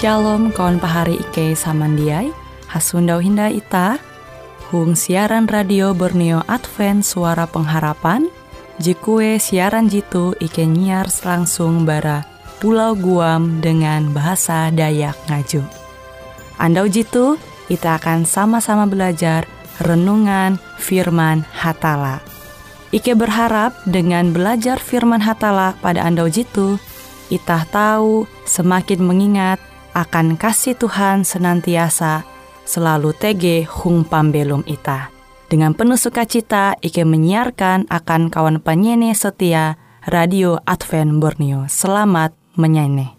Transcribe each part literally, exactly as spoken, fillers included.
Shalom kawan pahari Ike Samandiai, Hasundau Hinda Ita, Hung siaran radio Borneo Advent Suara Pengharapan, Jikue siaran jitu Ike nyiar langsung bara Pulau Guam dengan bahasa Dayak Ngaju. Andau jitu, kita akan sama-sama belajar renungan firman Hatala. Ike berharap dengan belajar firman Hatala pada andau jitu, kita tahu semakin mengingat akan kasih Tuhan senantiasa selalu tege hung pambelum ita. Dengan penuh sukacita Ike menyiarkan akan kawan penyanyi setia Radio Advent Borneo. Selamat menyanyi.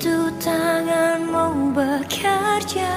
Itu tanganmu bekerja.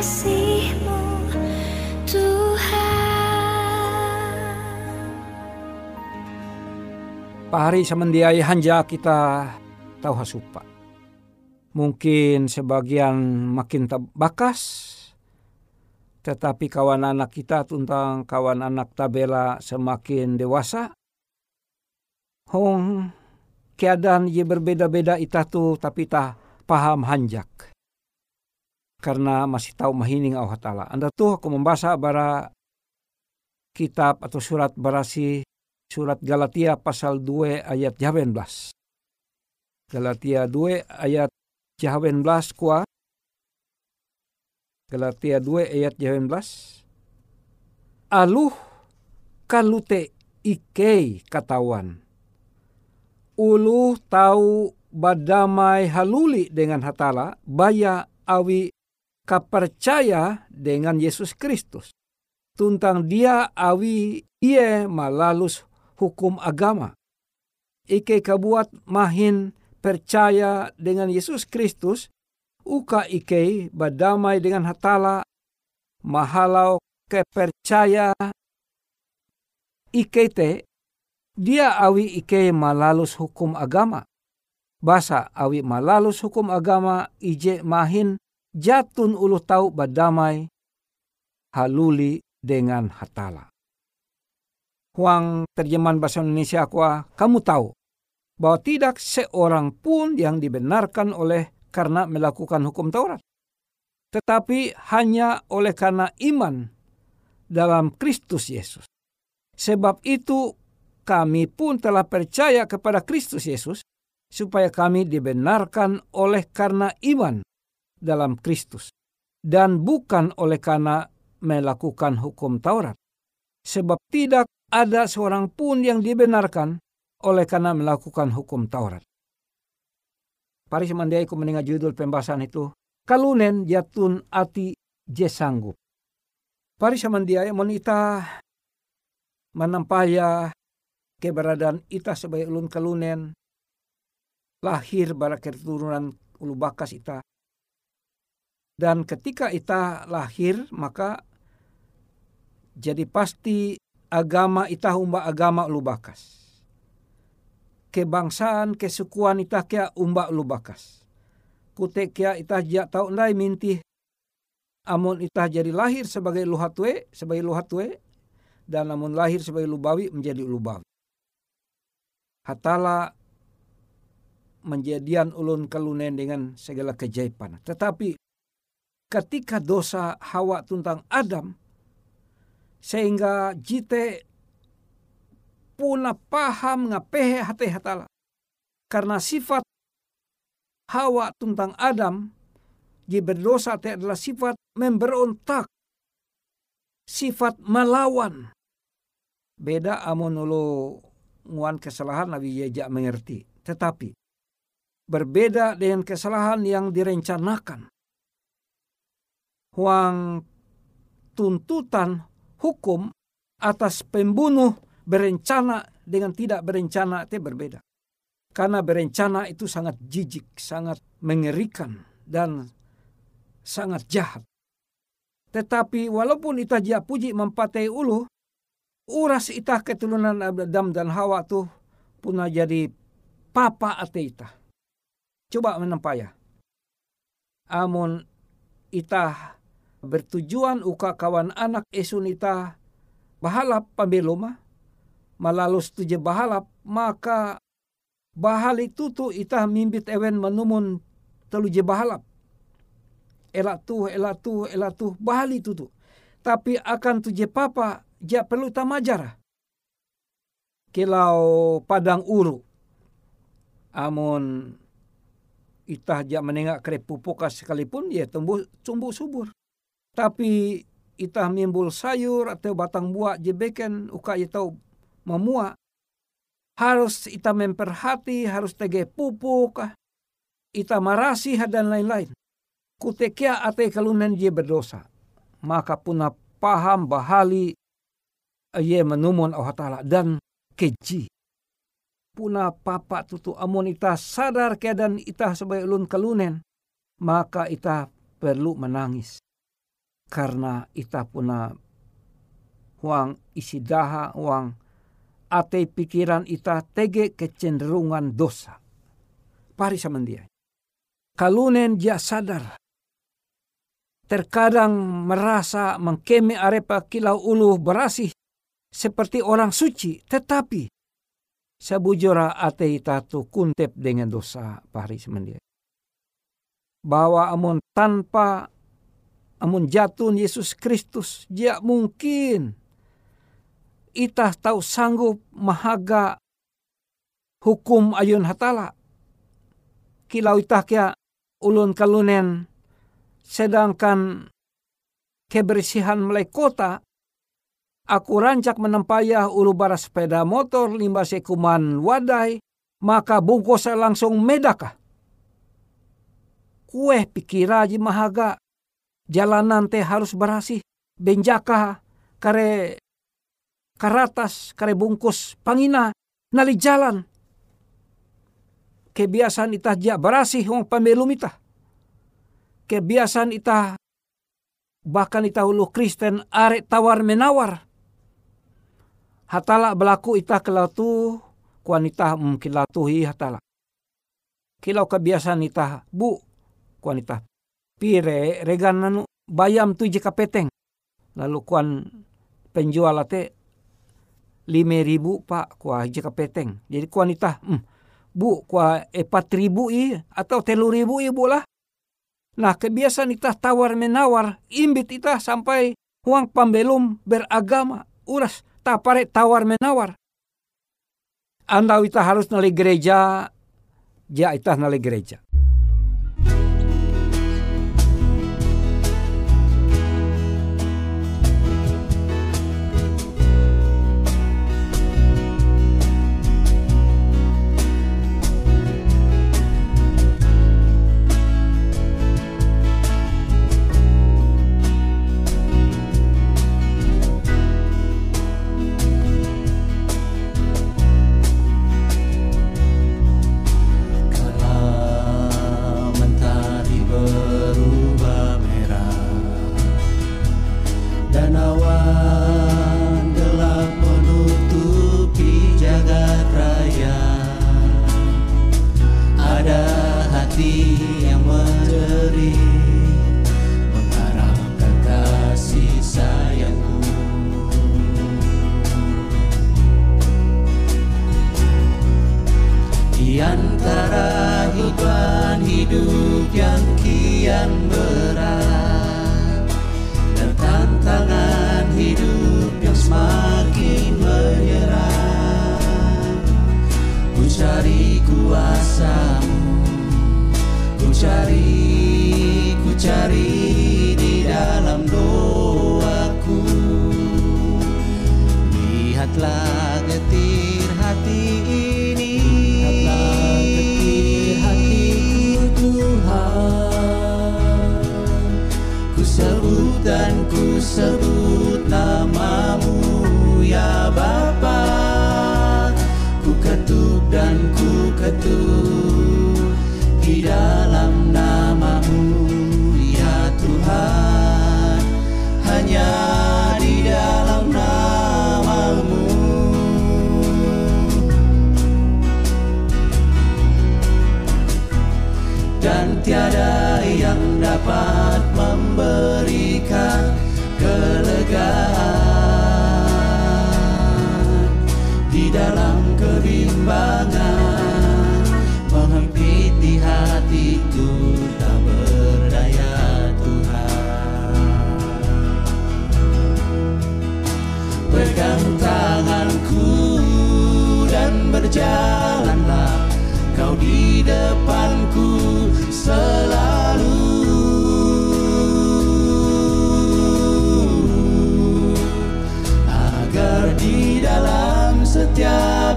kasih-Mu, Tuhan. Pahari samandiai hanja kita tahu hasupa. Mungkin sebagian makin tabakas, tetapi kawan anak kita tentang kawan anak tabela semakin dewasa. Hong keadaan ye berbeda-beda itatu tapi tah paham hanjak. Karena masih tahu mahining Allah Ta'ala. Anda tuh aku membaca bara kitab atau surat barasi surat Galatia pasal dua ayat delapan belas. Galatia dua ayat delapan belas kuat. Galatia dua ayat delapan belas. Aluh kalute ikei katawan. Uluh tahu badamai haluli dengan hatala baya awi kapercaya dengan Yesus Kristus. Tuntang dia awi ie malalus hukum agama. Ike kabuat mahin percaya dengan Yesus Kristus. Uka ikei badamai dengan hatala mahalau kepercaya ikete dia awi ikei malalus hukum agama. Basa awi malalus hukum agama ije mahin jatun uluh tau badamai haluli dengan hatala. Huang terjemahan bahasa Indonesia kuah, kamu tahu bahwa tidak seorang pun yang dibenarkan oleh karena melakukan hukum Taurat, tetapi hanya oleh karena iman dalam Kristus Yesus. Sebab itu kami pun telah percaya kepada Kristus Yesus, supaya kami dibenarkan oleh karena iman dalam Kristus, dan bukan oleh karena melakukan hukum Taurat. Sebab tidak ada seorang pun yang dibenarkan oleh karena melakukan hukum Taurat. Pari semandiai ku mendengar judul pembahasan itu, kalunen jatun ati jesanggup. Pari semandiai monita menampaya keberadaan ita sebagai ulun kalunen, lahir bara keturunan ulu bakas ita. Dan ketika ita lahir, maka jadi pasti agama ita humba agama ulu bakas. Kebangsaan, kesukuan itah kia umbak lubakas. Kutek kia itah jak tau ndai mintih. Amun itah jadi lahir sebagai luhatwe, sebagai luhatwe. Dan amun lahir sebagai lubawi menjadi lubawi. Hatala menjadian ulun kalunen dengan segala keajaiban. Tetapi ketika dosa Hawa tuntang Adam, sehingga jite puna paham ngapehe hati hatala. Karena sifat Hawa tentang Adam, dia berdosa te adalah sifat memberontak. Sifat melawan. Beda amun ulu nguan kesalahan Nabi Yeja mengerti. Tetapi, berbeda dengan kesalahan yang direncanakan. Huang tuntutan hukum atas pembunuh berencana dengan tidak berencana itu berbeda. Karena berencana itu sangat jijik, sangat mengerikan, dan sangat jahat. Tetapi walaupun itah jia puji mempatai ulu, uras itah keturunan Adam dan Hawa tuh puna jadi papa ate itah. Coba menempaya. Amun itah bertujuan uka kawan anak esun itah bahalap pambeloma, malalus tuje bahalap, maka bahal itu tu itah mimbit ewen menumun teluje bahalap. Elak tuh, elak tuh, elak tuh, bahal itu tu. Tapi akan tuje papa, ja perlu tamajarah. Kilau padang uru. Amun itah ja menengak krepupokas sekalipun, ya tumbuh tumbuh subur. Tapi itah mimbul sayur atau batang buah je beken, uka ya tau memua, harus kita memperhati, harus tege pupuk, kita marasi dan lain-lain. Kutekia ate kalunen dia berdosa, maka puna paham bahali ia menumun Allah Ta'ala dan keji. Puna papa tutu amun kita sadar keadaan kita sebagai ulun kalunen, maka kita perlu menangis. karena ita puna huang isi daha huang ate pikiran ita tege kecenderungan dosa. Parisa mendia. Kalunen dia sadar. Terkadang merasa mengkeme arepa kilau uluh berasih seperti orang suci, tetapi sabujora ate ita tu kuntep dengan dosa, parisa mendia. Bahwa amun tanpa amun jatun Yesus Kristus, dia mungkin itah tahu sanggup mahaga hukum ayun hatala. Kilau itah kia ulun kalunen, sedangkan kebersihan melai kota, aku rancak menempayah ulu bara sepeda motor limbas sekuman wadai, maka bungkus langsung medakah. Kueh pikiraji mahaga, jalanan teh harus berasih, benjaka, kare karatas, kare bungkus, pangina, nali jalan. Kebiasaan itah jak berasih, wong pembelum itah. Kebiasaan itah, bahkan itah ulu Kristen, arek tawar menawar. Hatala berlaku itah kelatu, kuan itah mkilatuhi hatala. Kilau kebiasaan itah, bu, kuan itah pire regan nanu bayam tu jika peteng. Lalu kuan penjual ate lima ribu pak kuah jika peteng. Jadi kuan itah, hmm, bu kuah empat ribu i atau telu ribu i bola. Nah kebiasaan itah tawar menawar imbit itah sampai uang pambelum beragama. Uras tak pare tawar menawar. Anda itah harus nali gereja, ja itah nali gereja.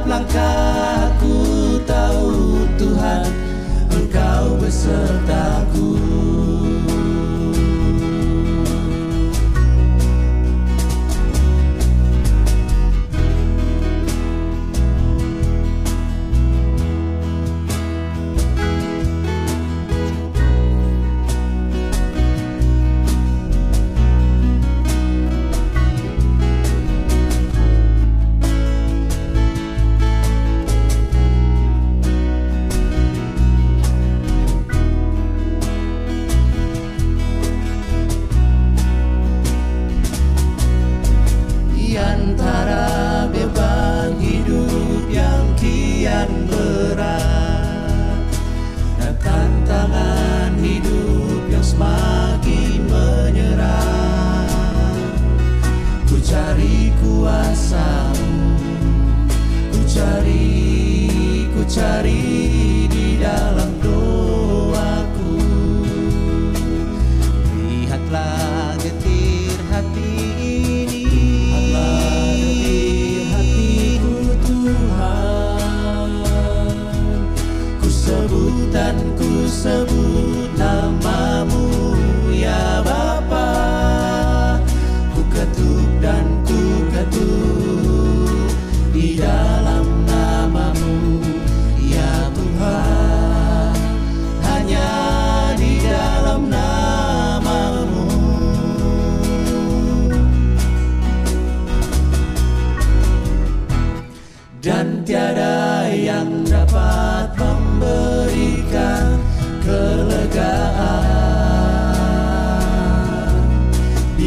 Langkahku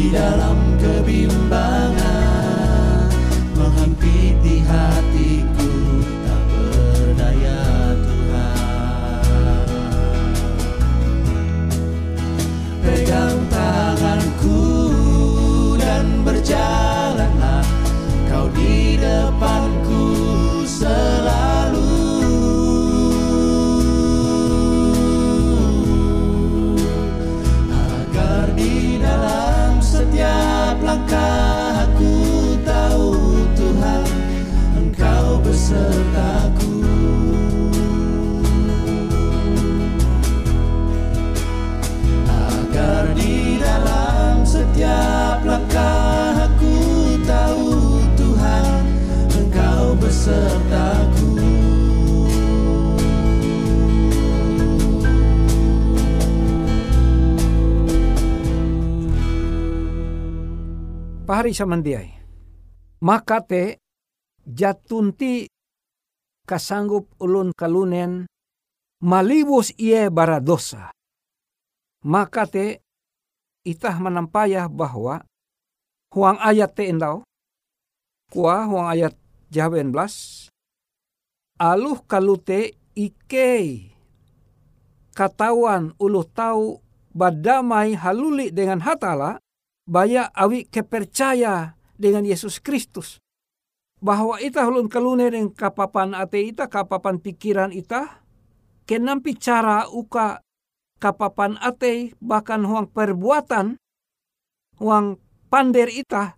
di dalam kebimbangan, menghimpit di hatiku, tak berdaya Tuhan. Pegang tanganku dan berjalanlah Kau di depanku selalu. Setiap langkah aku tahu Tuhan, Engkau besertaku. Agar di dalam setiap langkah aku tahu Tuhan, Engkau besertaku. Pahari samandiai. Maka te jatunti kasanggup ulun kalunen malibus ie baradosa. Maka te itah menampayah bahwa huang ayat te endau. Kua huang ayat jahaben belas. Aluh kalute ikei katawan uluh tau badamai haluli dengan hatala. Baya awi kepercaya dengan Yesus Kristus. Bahwa ita hulun kalune dengan kapapan ate ita, kapapan pikiran ita. Kenampi cara uka kapapan ate, bahkan huang perbuatan, huang pander ita.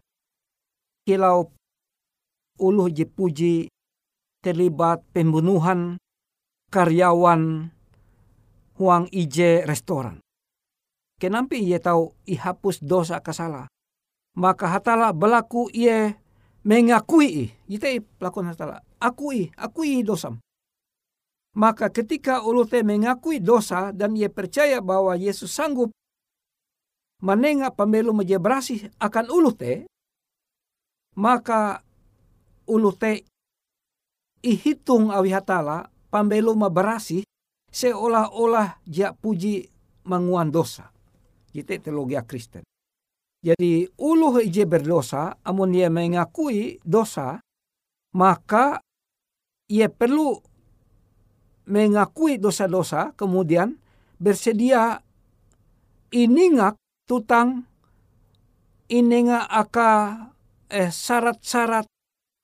Kilau uluh jepuji terlibat pembunuhan karyawan huang ije restoran. Kenampi ia tahu ihapus dosa kesala. Maka hatala berlaku ia mengakui. Ite pelakon hatala. Akui, akui dosam. Maka ketika ulute mengakui dosa dan ia percaya bahwa Yesus sanggup menengah pembelu menjebrasi akan ulute, maka ulute ihitung awi hatala pembelu meberasi seolah-olah dia puji menguan dosa. Kita teologi Kristen. Jadi uluh ije berdosa, amun ia mengakui dosa, maka ia perlu mengakui dosa-dosa, kemudian bersedia iningak tutang inenga aka eh, syarat-syarat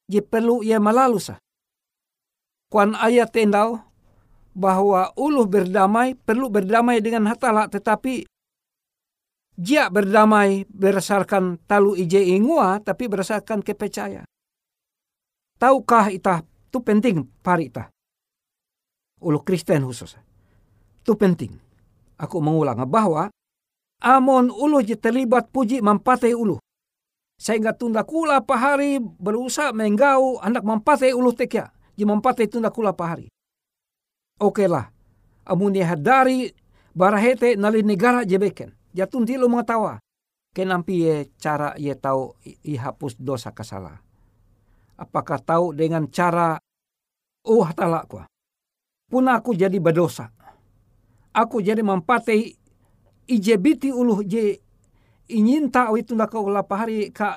je perlu ia malalu sah. Kuan ayat tendau bahwa uluh berdamai perlu berdamai dengan hatala, tetapi dia berdamai berdasarkan talu ije ingua, tapi berdasarkan kepercayaan. Tahukah itah, itu penting pari itah. Ulu Kristen khusus. Itu penting. Aku mengulang bahwa amon ulu je terlibat puji mampate ulu. Saya enggak tunda kula pahari berusaha menggau anak mampate ulu tekya. Je mampate tunda kula pahari. Oke lah. Amun dia hadari barahete nali negara je beken. Jatun ti lu mengetawa. Kenampi ye cara ye tahu ihapus dosa kesala. Apakah tahu dengan cara oh hatala ku. Puna aku jadi berdosa. Aku jadi mampatei ijebiti uluh je inyinta awi tunda kau lapahari ka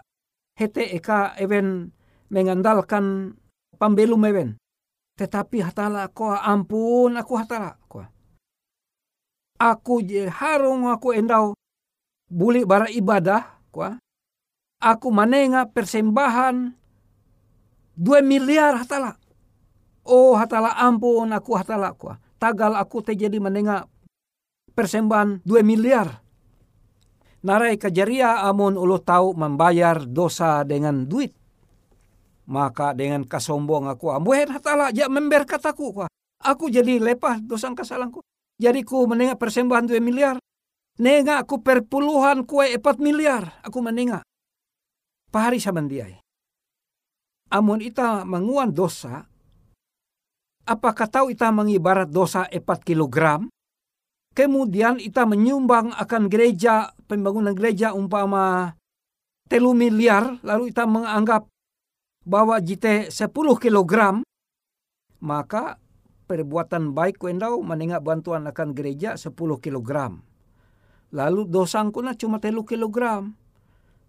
hete eka even mengandalkan pambelu mewen. Tetapi hatala ku ampun aku hatala ku. Aku je harung aku endau buli bara ibadah kuah. Aku manenga persembahan dua miliar hatala. Oh hatala ampun aku hatala kuah. Tagal aku terjadi manenga persembahan dua miliar. Narai kajaria amun ulu tahu membayar dosa dengan duit. Maka dengan kasombong aku ambuhen hatala jak member kataku kuah. Aku jadi lepah dosa kesalahanku. Jadi ku menengah persembahan dua miliar. Nengah aku perpuluhan kue empat miliar. Aku menengah. Pahari samandiai. Amun ita menguan dosa. Apakah tahu ita mengibarat dosa empat kilogram. Kemudian ita menyumbang akan gereja. Pembangunan gereja umpama telu miliar. Lalu ita menganggap bahwa jite sepuluh kilogram. Maka perbuatan baik kuendau menengah bantuan akan gereja sepuluh kilogram. Lalu dosangku na cuma telu kilogram.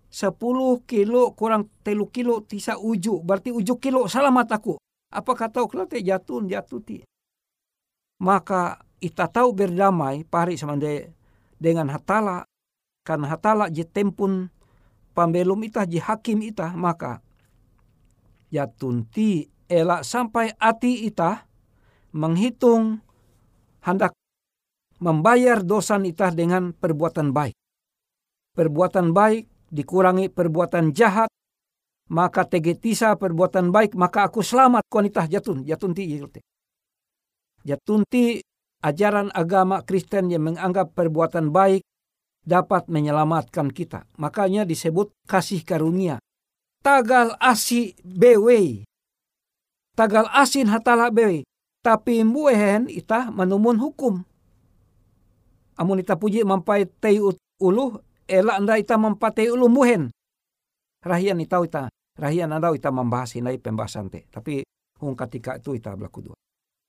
sepuluh kilo kurang telu kilo tisa uju. Berarti uju kilo salamat aku. Apa kata kala teh jatun jatuh ti. Maka ita tahu berdamai pari samande dengan hatala. Karena hatala je tempun pambelum ita je hakim ita. Maka jatun ti elak sampai ati ita menghitung hendak membayar dosa ita dengan perbuatan baik. Perbuatan baik dikurangi perbuatan jahat, maka tegetisa perbuatan baik, maka aku selamat konitah jatun. Jatun ti jilte. Jatun ti ajaran agama Kristen yang menganggap perbuatan baik dapat menyelamatkan kita. Makanya disebut kasih karunia. Tagal asi bewe. Tagal asin hatala bewe. Tapi mbuehen itah menumun hukum. Amun ita puji mampai tei uluh, elak anda ita mampatei uluh muhen. Rahian ita ita, rahian anda ita membahas inai pembahasan te. Tapi hong ketika itu ita berlaku dua.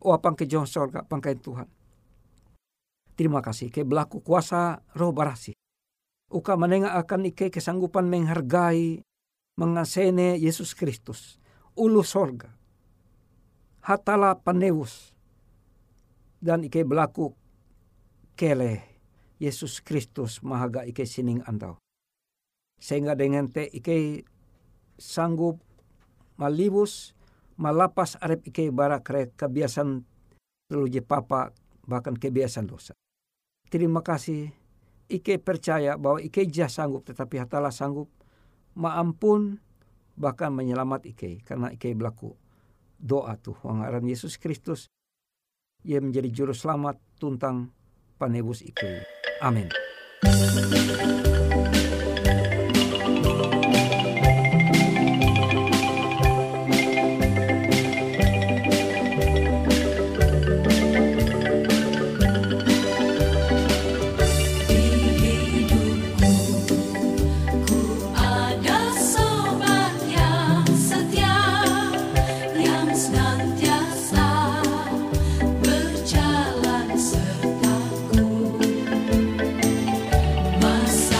Oh pangkai jong sorga, pangkai Tuhan. Terima kasih ke berlaku kuasa roh barasi. Uka menengah akan ike kesanggupan menghargai, mengasene Yesus Kristus. Uluh sorga. Hatala panewus. Dan ike berlaku keleh Yesus Kristus mahaga ike sining andau. Sehingga dengan te ike sanggup malibus malapas arep ike barak rek kebiasaan teluje papa bahkan kebiasaan dosa. Terima kasih ike percaya bahwa ike jah sanggup tetapi hatala sanggup maampun bahkan menyelamat ike karena ike berlaku doa tu wangaran Yesus Kristus ia menjadi juru selamat tuntang panebus ike. Amin. Masa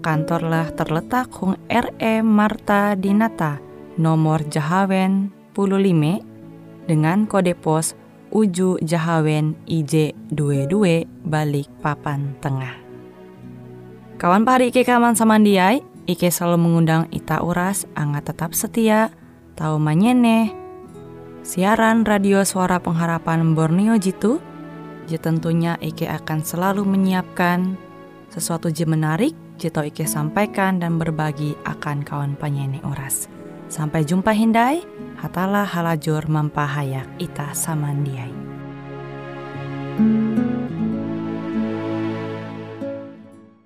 kantorlah terletak Hung R E Marta Dinata, nomor Jahawen lima lima, dengan kode pos Uju Jahawen I J dua puluh dua, Balikpapan Tengah. Kawan pahari Ike kaman samandiai, Ike selalu mengundang Ita Uras, angga tetap setia, tau manyene. Siaran Radio Suara Pengharapan Borneo jitu, je tentunya Ike akan selalu menyiapkan sesuatu je menarik, je tau Ike sampaikan dan berbagi akan kawan penyanyi Oras. Sampai jumpa hindai, hatalah halajur mampahayak Ita samandiai.